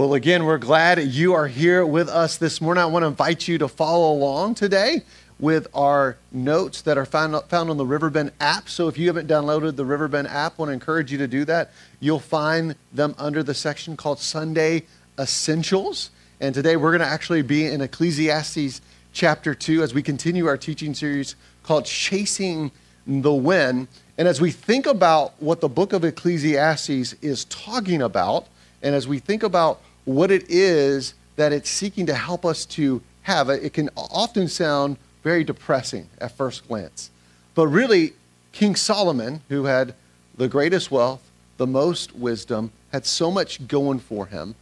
Well, again, we're glad you are here with us this morning. I want to invite you to follow along today with our notes that are found on the Riverbend app. So if you haven't downloaded the Riverbend app, I want to encourage you to do that. You'll find them under the section called Sunday Essentials. And today we're going to actually be in Ecclesiastes chapter 2 as we continue our teaching series called Chasing the Wind. And as we think about what the book of Ecclesiastes is talking about, and as we think about what it is that it's seeking to help us to have, it can often sound very depressing at first glance. But really, King Solomon, who had the greatest wealth, the most wisdom, had so much going for him,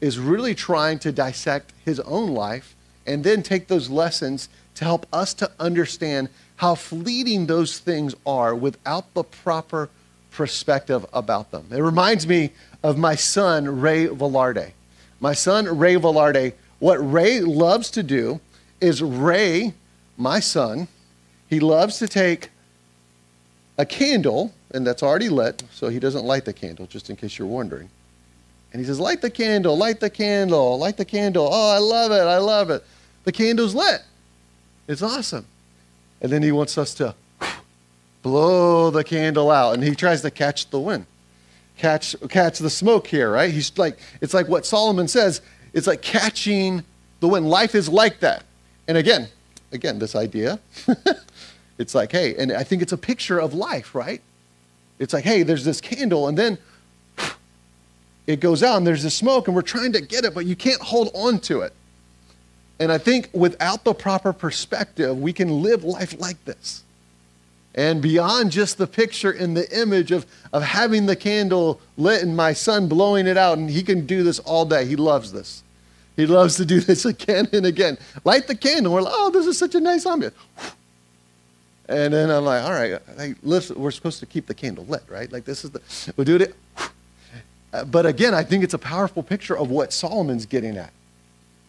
is really trying to dissect his own life and then take those lessons to help us to understand how fleeting those things are without the proper perspective about them. It reminds me of my son, Ray Velarde. My son, Ray Velarde, what Ray loves to do is Ray, my son, he loves to take a candle, and that's already lit, so he doesn't light the candle, just in case you're wondering. And he says, light the candle, light the candle, light the candle. Oh, I love it, I love it. The candle's lit. It's awesome. And then he wants us to blow the candle out, and he tries to catch the wind, catch the smoke here, right? He's like, it's like what Solomon says, it's like catching the wind. Life is like that. And again, this idea, it's like, hey, and I think it's a picture of life, right? It's like, hey, there's this candle, and then it goes out, and there's this smoke, and we're trying to get it, but you can't hold on to it. And I think without the proper perspective, we can live life like this. And beyond just the picture and the image of having the candle lit and my son blowing it out, and he can do this all day. He loves this. He loves to do this again and again. Light the candle. We're like, oh, this is such a nice ambiance. And then I'm like, all right, we're supposed to keep the candle lit, right? Like this is we'll do it. But again, I think it's a powerful picture of what Solomon's getting at,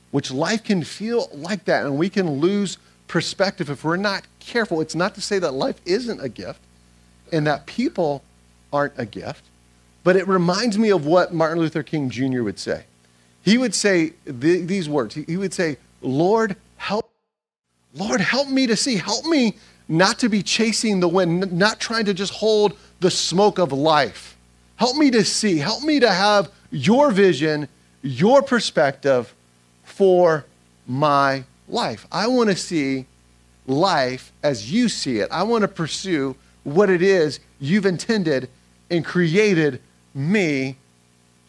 which life can feel like that, and we can lose perspective if we're not careful. It's not to say that life isn't a gift and that people aren't a gift, but it reminds me of what Martin Luther King Jr. would say. He would say these words. He would say, Lord, help me to see. Help me not to be chasing the wind, not trying to just hold the smoke of life. Help me to see. Help me to have your vision, your perspective for my life. I want to see life as you see it. I want to pursue what it is you've intended and created me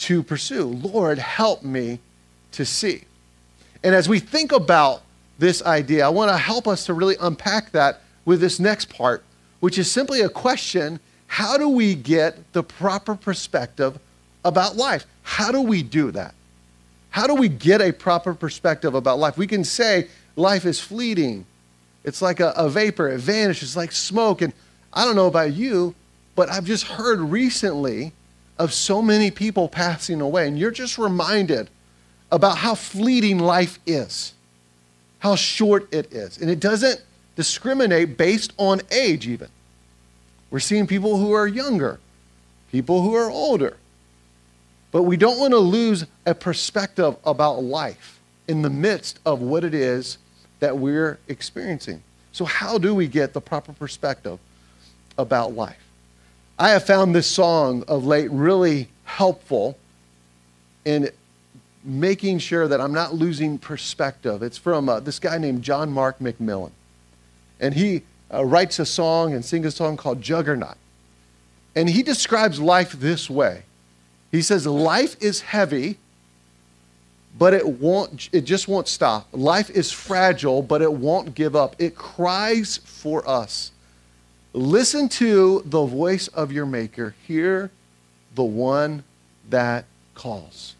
to pursue. Lord, help me to see. And as we think about this idea, I want to help us to really unpack that with this next part, which is simply a question: how do we get the proper perspective about life? How do we do that? How do we get a proper perspective about life? We can say life is fleeting. It's like a vapor. It vanishes like smoke. And I don't know about you, but I've just heard recently of so many people passing away, and you're just reminded about how fleeting life is, how short it is. And it doesn't discriminate based on age even. We're seeing people who are younger, people who are older, but we don't want to lose a perspective about life in the midst of what it is that we're experiencing. So how do we get the proper perspective about life? I have found this song of late really helpful in making sure that I'm not losing perspective. It's from this guy named John Mark McMillan. And he writes a song and sings a song called Juggernaut. And he describes life this way. He says, life is heavy, but it just won't stop. Life is fragile, but it won't give up. It cries for us. Listen to the voice of your maker. Hear the one that calls.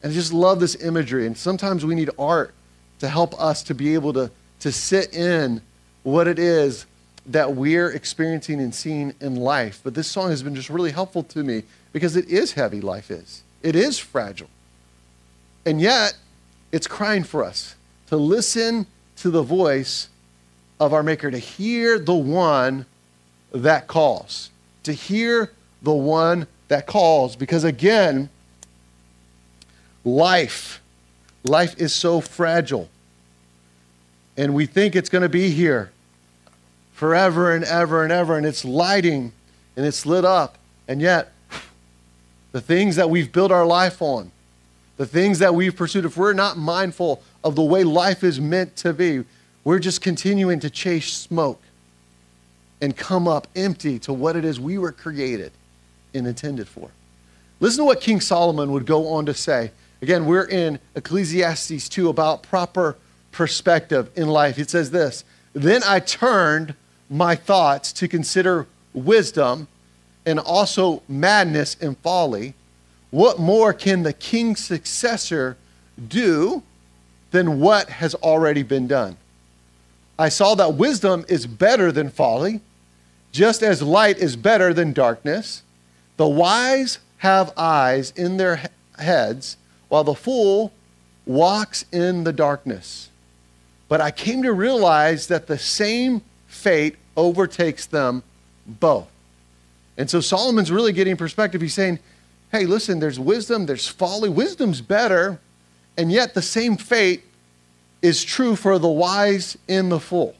And I just love this imagery. And sometimes we need art to help us to be able to sit in what it is that we're experiencing and seeing in life. But this song has been just really helpful to me because it is heavy, life is. It is fragile. And yet, it's crying for us to listen to the voice of our maker, to hear the one that calls, to hear the one that calls. Because again, life. Life is so fragile. And we think it's going to be here forever and ever and ever, and it's lighting and it's lit up. And yet, the things that we've built our life on, the things that we've pursued, if we're not mindful of the way life is meant to be, we're just continuing to chase smoke and come up empty to what it is we were created and intended for. Listen to what King Solomon would go on to say. Again, we're in Ecclesiastes 2 about proper perspective in life. It says this, "Then I turned my thoughts to consider wisdom and also madness and folly. What more can the king's successor do than what has already been done? I saw that wisdom is better than folly, just as light is better than darkness. The wise have eyes in their heads, while the fool walks in the darkness. But I came to realize that the same fate overtakes them both." And so Solomon's really getting perspective. He's saying, hey, listen, there's wisdom, there's folly. Wisdom's better, and yet the same fate is true for the wise and the fool.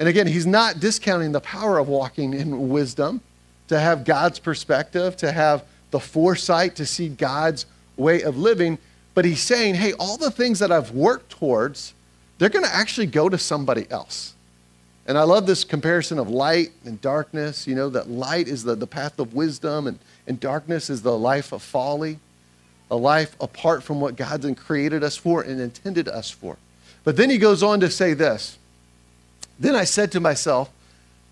And again, he's not discounting the power of walking in wisdom, to have God's perspective, to have the foresight to see God's way of living. But he's saying, hey, all the things that I've worked towards, they're going to actually go to somebody else. And I love this comparison of light and darkness, you know, that light is the path of wisdom, and darkness is the life of folly, a life apart from what God's created us for and intended us for. But then he goes on to say this, "Then I said to myself,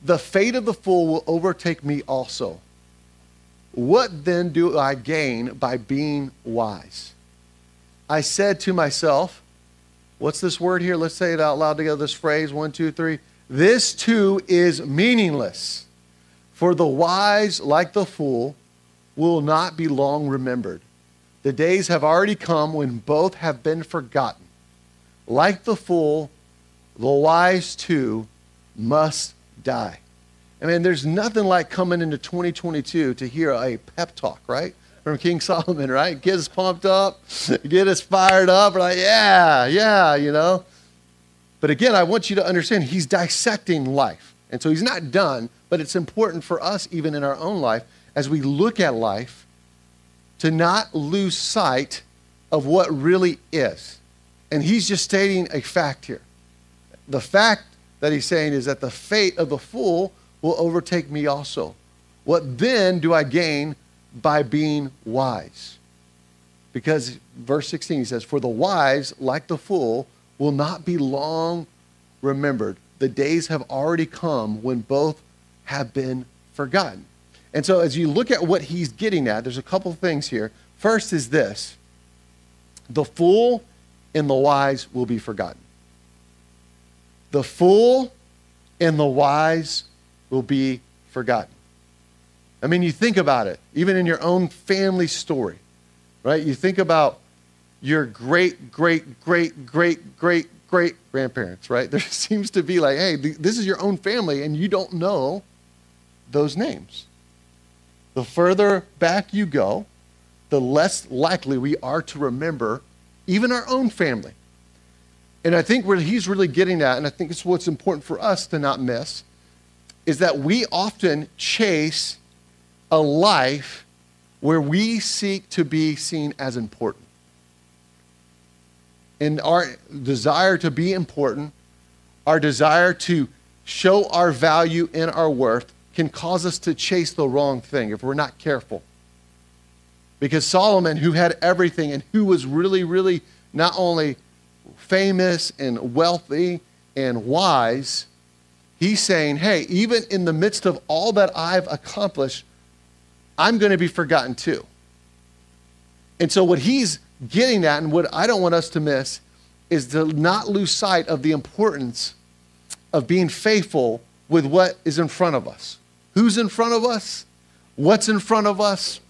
the fate of the fool will overtake me also. What then do I gain by being wise? I said to myself," what's this word here? Let's say it out loud together, this phrase, 1, 2, 3. "This too is meaningless, for the wise, like the fool, will not be long remembered. The days have already come when both have been forgotten. Like the fool, the wise too must die." I mean, there's nothing like coming into 2022 to hear a pep talk, right? From King Solomon, right? Get us pumped up, get us fired up. We're like, yeah, you know. But again, I want you to understand he's dissecting life. And so he's not done, but it's important for us, even in our own life, as we look at life, to not lose sight of what really is. And he's just stating a fact here. The fact that he's saying is that the fate of the fool will overtake me also. What then do I gain by being wise? Because verse 16, he says, "For the wise, like the fool, will not be long remembered. The days have already come when both have been forgotten." And so as you look at what he's getting at, there's a couple things here. First is this: the fool and the wise will be forgotten. The fool and the wise will be forgotten. I mean, you think about it, even in your own family story, right? You think about your great-great-great-great-great-great-grandparents, right? There seems to be like, hey, this is your own family, and you don't know those names. The further back you go, the less likely we are to remember even our own family. And I think where he's really getting at, and I think it's what's important for us to not miss, is that we often chase a life where we seek to be seen as important. And our desire to be important, our desire to show our value and our worth, can cause us to chase the wrong thing if we're not careful. Because Solomon, who had everything and who was really, really not only famous and wealthy and wise, he's saying, hey, even in the midst of all that I've accomplished, I'm going to be forgotten too. And so what he's getting at, and what I don't want us to miss, is to not lose sight of the importance of being faithful with what is in front of us. Who's in front of us, what's in front of us,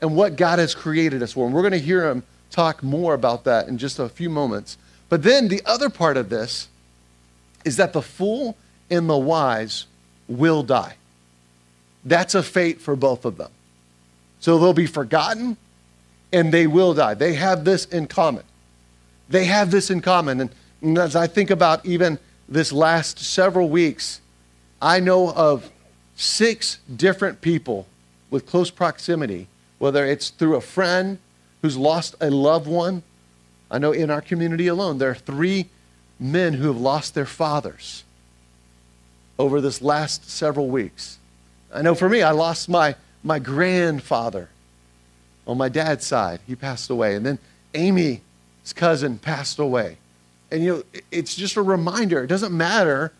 and what God has created us for. And we're going to hear him talk more about that in just a few moments. But then the other part of this is that the fool and the wise will die. That's a fate for both of them. So they'll be forgotten, and they will die. They have this in common. They have this in common. And as I think about even this last several weeks, I know of 6 different people with close proximity, whether it's through a friend who's lost a loved one. I know in our community alone, there are 3 men who have lost their fathers over this last several weeks. I know for me, I lost my grandfather on my dad's side. He passed away. And then Amy's cousin passed away. And, you know, it's just a reminder. It doesn't matter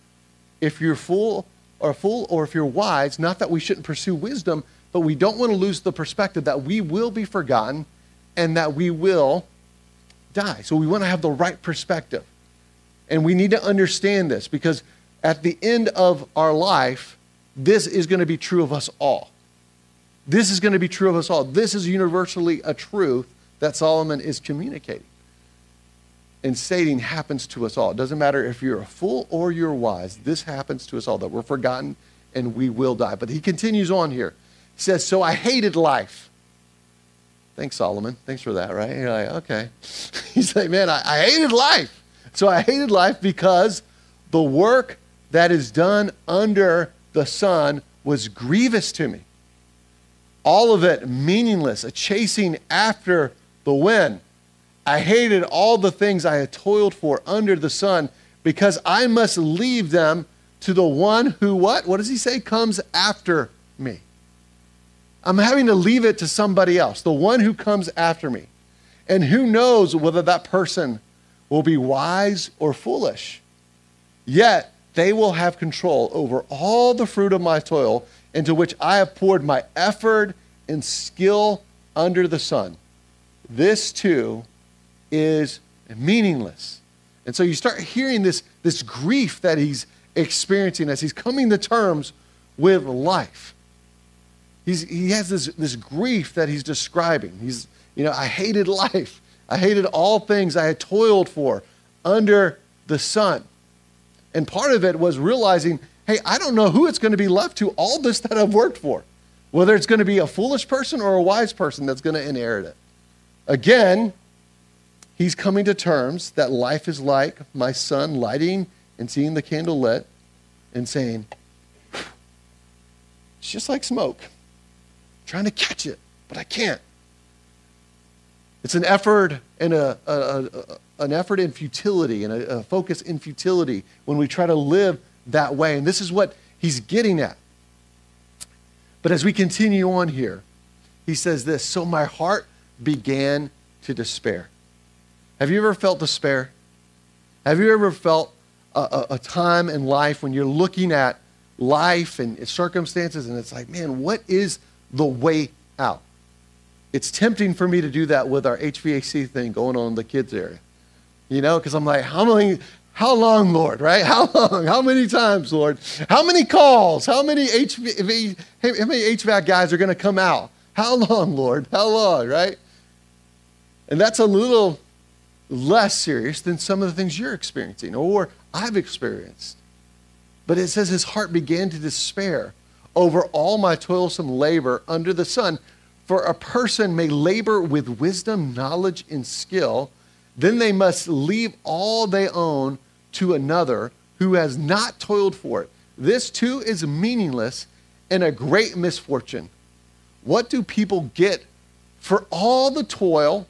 if you're full or if you're wise. Not that we shouldn't pursue wisdom, but we don't want to lose the perspective that we will be forgotten and that we will die. So we want to have the right perspective. And we need to understand this, because at the end of our life, this is going to be true of us all. This is going to be true of us all. This is universally a truth that Solomon is communicating and stating happens to us all. It doesn't matter if you're a fool or you're wise. This happens to us all, that we're forgotten and we will die. But he continues on here. He says, so I hated life. Thanks, Solomon. Thanks for that, right? You're like, okay. He's like, man, I hated life. So I hated life because the work that is done under the sun was grievous to me. All of it meaningless, a chasing after the wind. I hated all the things I had toiled for under the sun, because I must leave them to the one who, what? What does he say? Comes after me. I'm having to leave it to somebody else, the one who comes after me. And who knows whether that person will be wise or foolish. Yet they will have control over all the fruit of my toil, into which I have poured my effort and skill under the sun. This too is meaningless. And so you start hearing this grief that he's experiencing as he's coming to terms with life. He has this grief that he's describing. He's, you know, I hated life. I hated all things I had toiled for under the sun. And part of it was realizing, hey, I don't know who it's going to be left to, all this that I've worked for, whether it's going to be a foolish person or a wise person that's going to inherit it. Again, he's coming to terms that life is like my son lighting and seeing the candle lit and saying, it's just like smoke. I'm trying to catch it, but I can't. It's an effort and an effort in futility and a focus in futility when we try to live that way. And this is what he's getting at. But as we continue on here, he says this, so my heart began to despair. Have you ever felt despair? Have you ever felt a time in life when you're looking at life and circumstances and it's like, man, what is the way out? It's tempting for me to do that with our HVAC thing going on in the kids area, you know, because I'm like, how long, Lord, right? How long? How many times, Lord? How many calls? How many HVAC guys are going to come out? How long, Lord? How long, right? And that's a little less serious than some of the things you're experiencing or I've experienced. But it says his heart began to despair over all my toilsome labor under the sun. For a person may labor with wisdom, knowledge, and skill. Then they must leave all they own to another who has not toiled for it. This too is meaningless and a great misfortune. What do people get for all the toil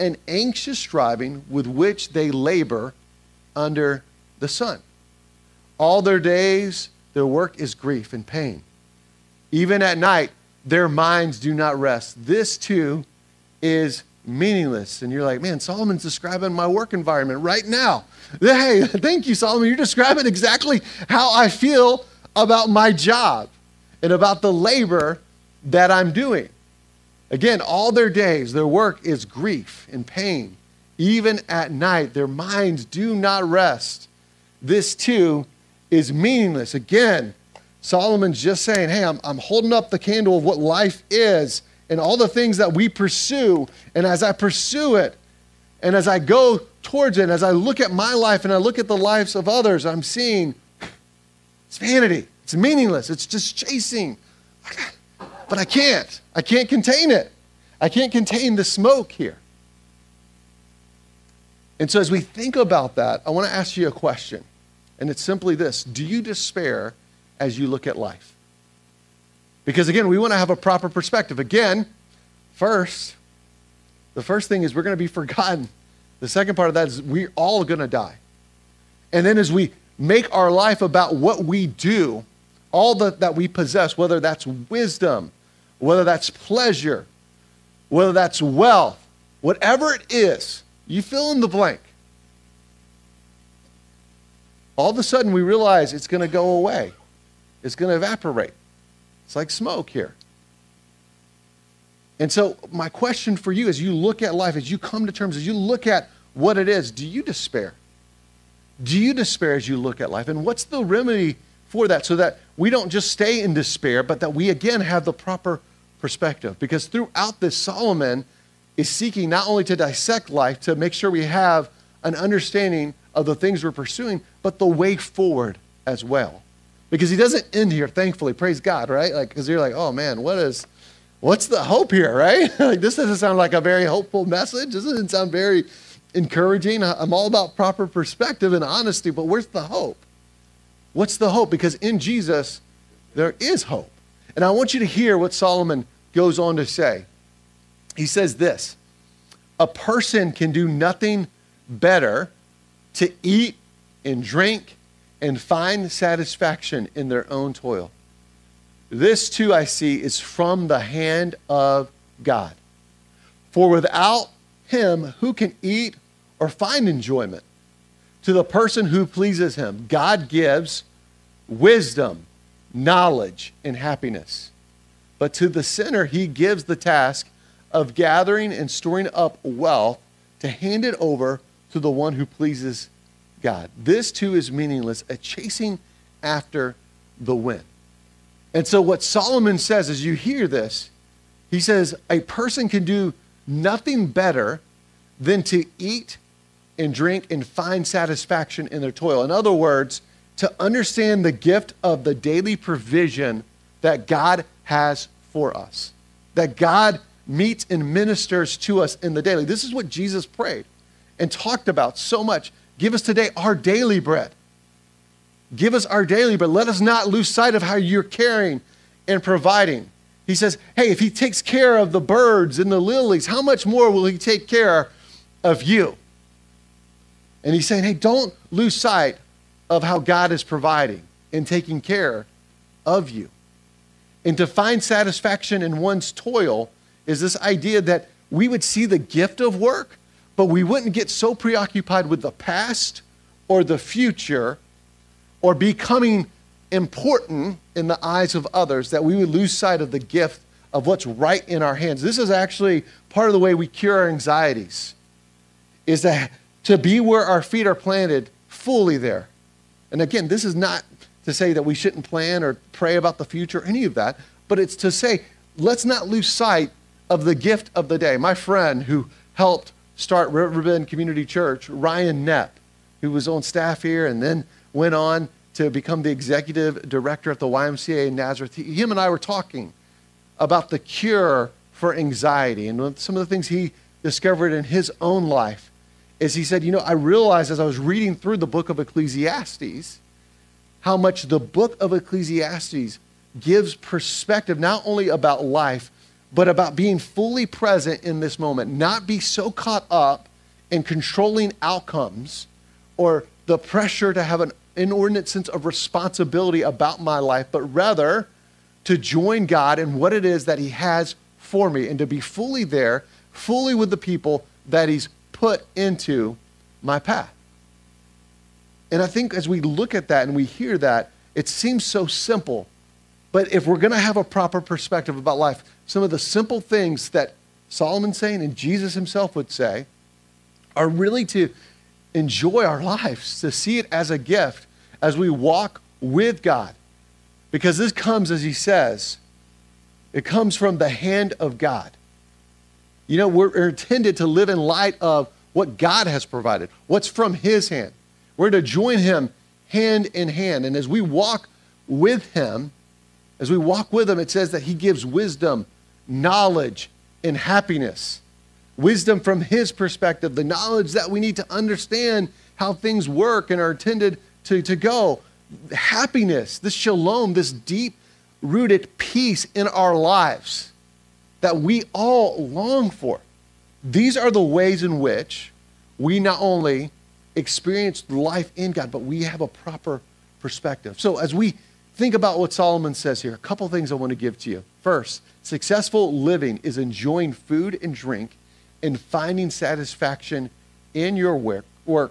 and anxious striving with which they labor under the sun? All their days, their work is grief and pain. Even at night, their minds do not rest. This too is meaningless. And you're like, man, Solomon's describing my work environment right now. Hey, thank you, Solomon. You're describing exactly how I feel about my job and about the labor that I'm doing. Again, all their days, their work is grief and pain. Even at night, their minds do not rest. This too is meaningless. Again, Solomon's just saying, hey, I'm holding up the candle of what life is and all the things that we pursue. And as I pursue it, and as I go towards it, and as I look at my life and I look at the lives of others, I'm seeing it's vanity. It's meaningless. It's just chasing. But I can't. I can't contain it. I can't contain the smoke here. And so as we think about that, I want to ask you a question. And it's simply this: do you despair as you look at life? Because again, we want to have a proper perspective. Again, the first thing is we're going to be forgotten. The second part of that is we're all going to die. And then as we make our life about what we do, all that we possess, whether that's wisdom, whether that's pleasure, whether that's wealth, whatever it is, you fill in the blank. All of a sudden we realize it's going to go away. It's going to evaporate. It's like smoke here. And so my question for you, as you look at life, as you come to terms, as you look at what it is, do you despair? Do you despair as you look at life? And what's the remedy for that, so that we don't just stay in despair, but that we again have the proper perspective? Because throughout this, Solomon is seeking not only to dissect life, to make sure we have an understanding of the things we're pursuing, but the way forward as well. Because he doesn't end here, thankfully, praise God, right? Like, because you're like, oh man, what's the hope here, right? Like, this doesn't sound like a very hopeful message. This doesn't sound very encouraging. I'm all about proper perspective and honesty, but where's the hope? What's the hope? Because in Jesus, there is hope. And I want you to hear what Solomon goes on to say. He says this: a person can do nothing better to eat and drink and find satisfaction in their own toil. This too I see is from the hand of God. For without him, who can eat or find enjoyment? To the person who pleases him, God gives wisdom, knowledge, and happiness. But to the sinner, he gives the task of gathering and storing up wealth to hand it over to the one who pleases God. This too is meaningless, a chasing after the wind. And so what Solomon says, as you hear this, he says a person can do nothing better than to eat and drink and find satisfaction in their toil. In other words, to understand the gift of the daily provision that God has for us, that God meets and ministers to us in the daily. This is what Jesus prayed and talked about so much. Give us today our daily bread. Give us our daily bread. Let us not lose sight of how you're caring and providing. He says, hey, if he takes care of the birds and the lilies, how much more will he take care of you? And he's saying, hey, don't lose sight of how God is providing and taking care of you. And to find satisfaction in one's toil is this idea that we would see the gift of work, but we wouldn't get so preoccupied with the past or the future or becoming important in the eyes of others that we would lose sight of the gift of what's right in our hands. This is actually part of the way we cure our anxieties, is to be where our feet are planted, fully there. And again, this is not to say that we shouldn't plan or pray about the future, any of that, but it's to say, let's not lose sight of the gift of the day. My friend who helped start Riverbend Community Church, Ryan Nepp, who was on staff here and then went on to become the executive director at the YMCA in Nazareth, him and I were talking about the cure for anxiety. And some of the things he discovered in his own life is he said, you know, I realized as I was reading through the book of Ecclesiastes, how much the book of Ecclesiastes gives perspective, not only about life, but about being fully present in this moment, not be so caught up in controlling outcomes or the pressure to have an inordinate sense of responsibility about my life, but rather to join God in what it is that he has for me and to be fully there, fully with the people that he's put into my path. And I think as we look at that and we hear that, it seems so simple. But if we're going to have a proper perspective about life, some of the simple things that Solomon's saying and Jesus himself would say are really to enjoy our lives, to see it as a gift as we walk with God. Because this comes, as he says, it comes from the hand of God. You know, we're intended to live in light of what God has provided, what's from his hand. We're to join him hand in hand. And as we walk with him, it says that he gives wisdom, knowledge, and happiness. Wisdom from his perspective, the knowledge that we need to understand how things work and are intended to go. Happiness, this shalom, this deep-rooted peace in our lives that we all long for. These are the ways in which we not only experience life in God, but we have a proper perspective. So as we think about what Solomon says here, a couple things I want to give to you. First, successful living is enjoying food and drink and finding satisfaction in your work,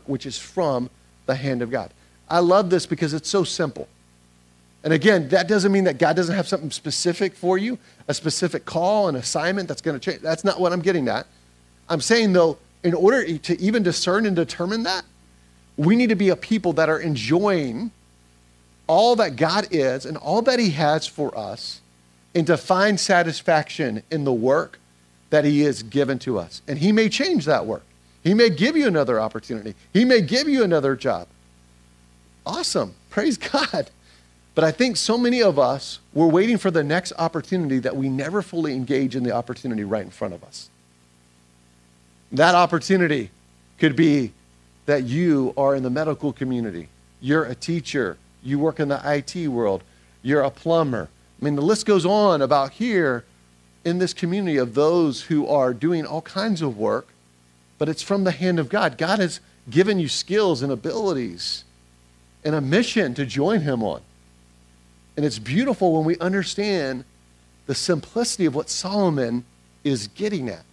which is from the hand of God. I love this because it's so simple. And again, that doesn't mean that God doesn't have something specific for you, a specific call, an assignment that's going to change. That's not what I'm getting at. I'm saying, though, in order to even discern and determine that, we need to be a people that are enjoying all that God is and all that he has for us, and to find satisfaction in the work that he has given to us. And he may change that work. He may give you another opportunity. He may give you another job. Awesome. Praise God. But I think so many of us, we're waiting for the next opportunity that we never fully engage in the opportunity right in front of us. That opportunity could be that you are in the medical community. You're a teacher. You work in the IT world. You're a plumber. I mean, the list goes on about here in this community of those who are doing all kinds of work, but it's from the hand of God. God has given you skills and abilities and a mission to join him on. And it's beautiful when we understand the simplicity of what Solomon is getting at,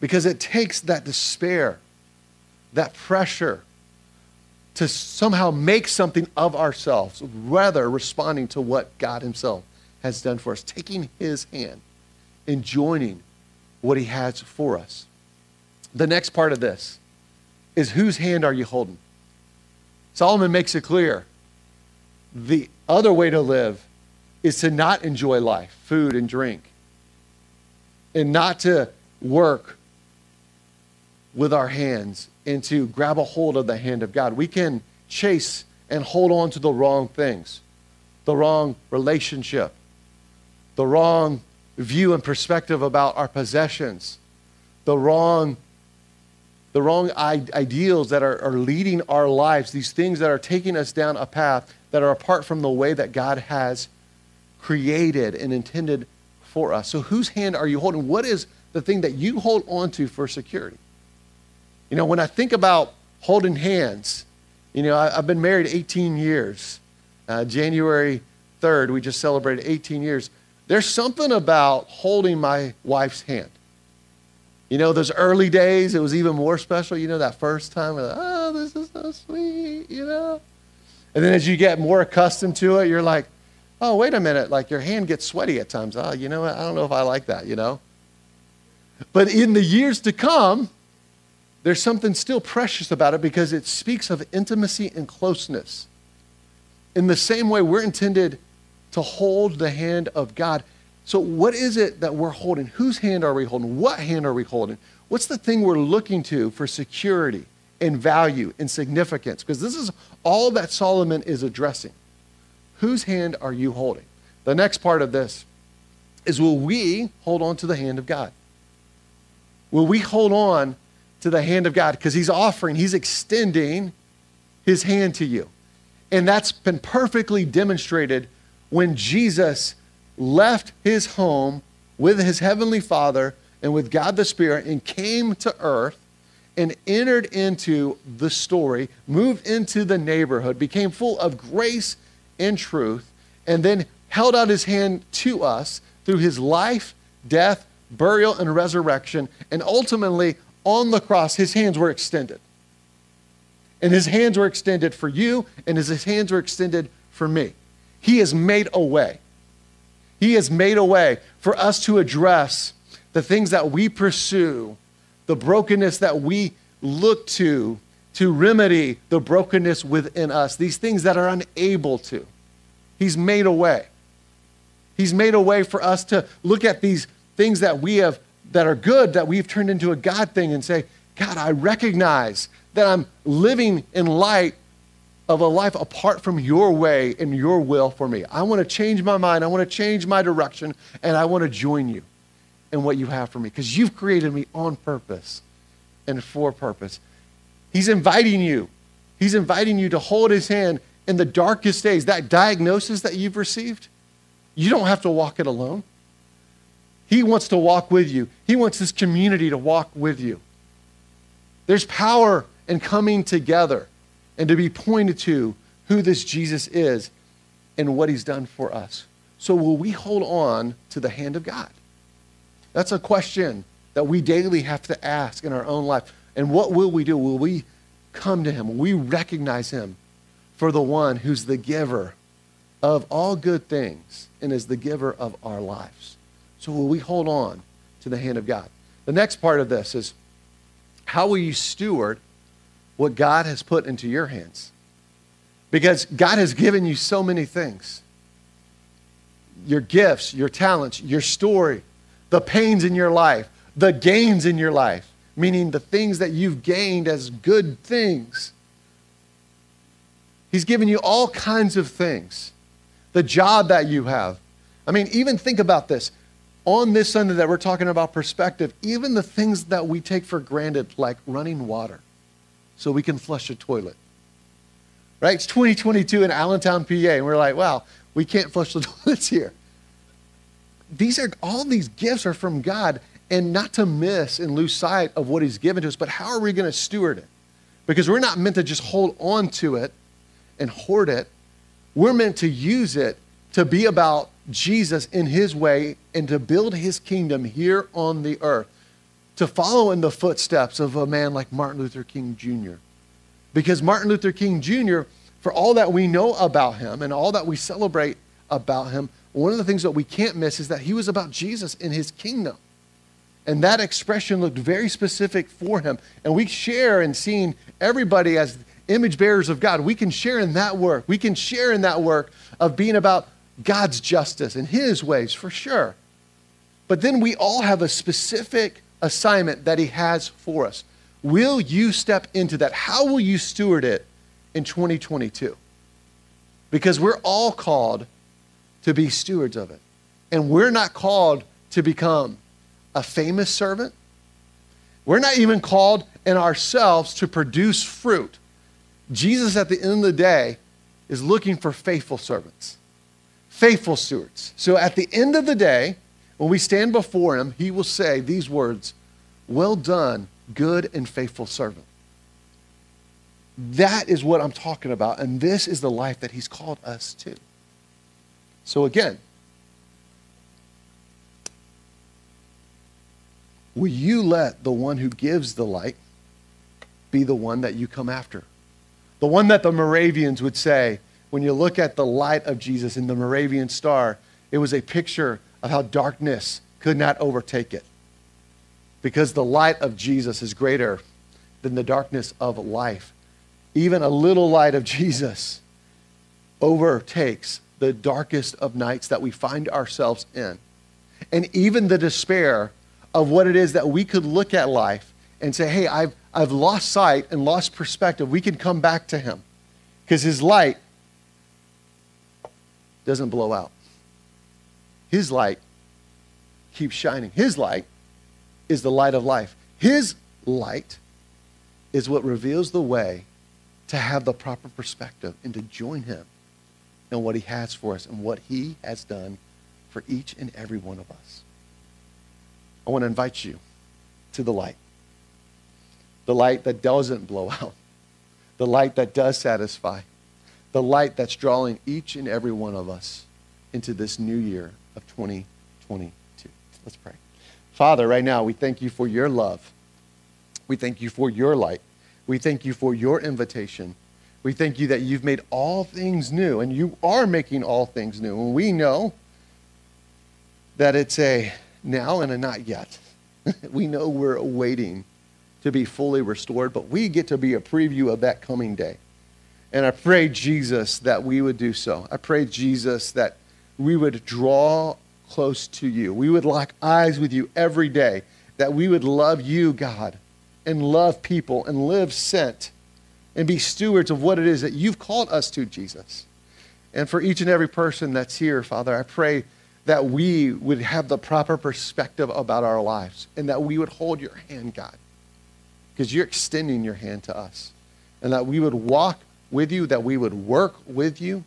because it takes that despair, that pressure, to somehow make something of ourselves, rather responding to what God himself has done for us, taking his hand and joining what he has for us. The next part of this is, whose hand are you holding? Solomon makes it clear. The other way to live is to not enjoy life, food and drink, and not to work with our hands and to grab a hold of the hand of God. We can chase and hold on to the wrong things, the wrong relationship, the wrong view and perspective about our possessions, the wrong ideals that are leading our lives, these things that are taking us down a path that are apart from the way that God has created and intended for us. So whose hand are you holding? What is the thing that you hold on to for security? You know, when I think about holding hands, you know, I've been married 18 years. January 3rd, we just celebrated 18 years. There's something about holding my wife's hand. You know, those early days, it was even more special. You know, that first time, we're like, oh, this is so sweet, you know. And then as you get more accustomed to it, you're like, oh, wait a minute, like your hand gets sweaty at times. Oh, you know what, I don't know if I like that, you know. But in the years to come, there's something still precious about it because it speaks of intimacy and closeness. In the same way, we're intended to hold the hand of God. So what is it that we're holding? Whose hand are we holding? What hand are we holding? What's the thing we're looking to for security and value and significance? Because this is all that Solomon is addressing. Whose hand are you holding? The next part of this is, will we hold on to the hand of God? Will we hold on to the hand of God? Because he's offering, he's extending his hand to you. And that's been perfectly demonstrated when Jesus left his home with his heavenly Father and with God the Spirit and came to earth and entered into the story, moved into the neighborhood, became full of grace and truth, and then held out his hand to us through his life, death, burial, and resurrection. And ultimately, on the cross, his hands were extended. And his hands were extended for you, and his hands were extended for me. He has made a way. He has made a way for us to address the things that we pursue, the brokenness that we look to remedy the brokenness within us, these things that are unable to. He's made a way. He's made a way for us to look at these things that we have, that are good, that we've turned into a God thing, and say, God, I recognize that I'm living in light of a life apart from your way and your will for me. I want to change my mind. I want to change my direction, and I want to join you and what you have for me, because you've created me on purpose and for purpose. He's inviting you. He's inviting you to hold his hand in the darkest days. That diagnosis that you've received, you don't have to walk it alone. He wants to walk with you. He wants this community to walk with you. There's power in coming together and to be pointed to who this Jesus is and what he's done for us. So will we hold on to the hand of God? That's a question that we daily have to ask in our own life. And what will we do? Will we come to him? Will we recognize him for the one who's the giver of all good things and is the giver of our lives? So will we hold on to the hand of God? The next part of this is, how will you steward what God has put into your hands? Because God has given you so many things. Your gifts, your talents, your story, the pains in your life, the gains in your life, meaning the things that you've gained as good things. He's given you all kinds of things. The job that you have. I mean, even think about this. On this Sunday that we're talking about perspective, even the things that we take for granted, like running water so we can flush a toilet. Right? It's 2022 in Allentown, PA, and we're like, wow, we can't flush the toilets here. All these gifts are from God, and not to miss and lose sight of what he's given to us, but how are we going to steward it? Because we're not meant to just hold on to it and hoard it. We're meant to use it to be about Jesus in his way and to build his kingdom here on the earth, to follow in the footsteps of a man like Martin Luther King Jr. Because Martin Luther King Jr., for all that we know about him and all that we celebrate about him, one of the things that we can't miss is that he was about Jesus in his kingdom. And that expression looked very specific for him. And we share in seeing everybody as image bearers of God. We can share in that work. We can share in that work of being about God's justice and his ways for sure. But then we all have a specific assignment that he has for us. Will you step into that? How will you steward it in 2022? Because we're all called to be stewards of it. And we're not called to become a famous servant. We're not even called in ourselves to produce fruit. Jesus, at the end of the day, is looking for faithful servants, faithful stewards. So at the end of the day, when we stand before him, he will say these words, "Well done, good and faithful servant." That is what I'm talking about, and this is the life that he's called us to. So again, will you let the one who gives the light be the one that you come after? The one that the Moravians would say, when you look at the light of Jesus in the Moravian star, it was a picture of how darkness could not overtake it. Because the light of Jesus is greater than the darkness of life. Even a little light of Jesus overtakes the darkest of nights that we find ourselves in. And even the despair of what it is that we could look at life and say, hey, I've lost sight and lost perspective. We can come back to him because his light doesn't blow out. His light keeps shining. His light is the light of life. His light is what reveals the way to have the proper perspective and to join him in what he has for us and what he has done for each and every one of us. I want to invite you to the light that doesn't blow out, the light that does satisfy, the light that's drawing each and every one of us into this new year of 2022. Let's pray. Father, right now, we thank you for your love. We thank you for your light. We thank you for your invitation. We thank you that you've made all things new, and you are making all things new. And we know that it's a now and a not yet. We know we're waiting to be fully restored, but we get to be a preview of that coming day. And I pray, Jesus, that we would do so. I pray, Jesus, that we would draw close to you. We would lock eyes with you every day, that we would love you, God, and love people and live sent and be stewards of what it is that you've called us to, Jesus. And for each and every person that's here, Father, I pray that we would have the proper perspective about our lives and that we would hold your hand, God, because you're extending your hand to us, and that we would walk with you, that we would work with you,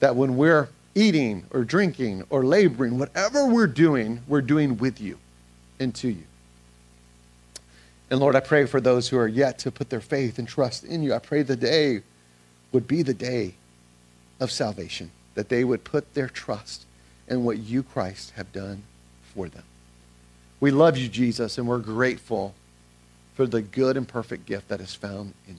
that when we're eating or drinking or laboring, whatever we're doing with you and to you. And Lord, I pray for those who are yet to put their faith and trust in you. I pray the day would be the day of salvation, that they would put their trust in what you, Christ, have done for them. We love you, Jesus, and we're grateful for the good and perfect gift that is found in you.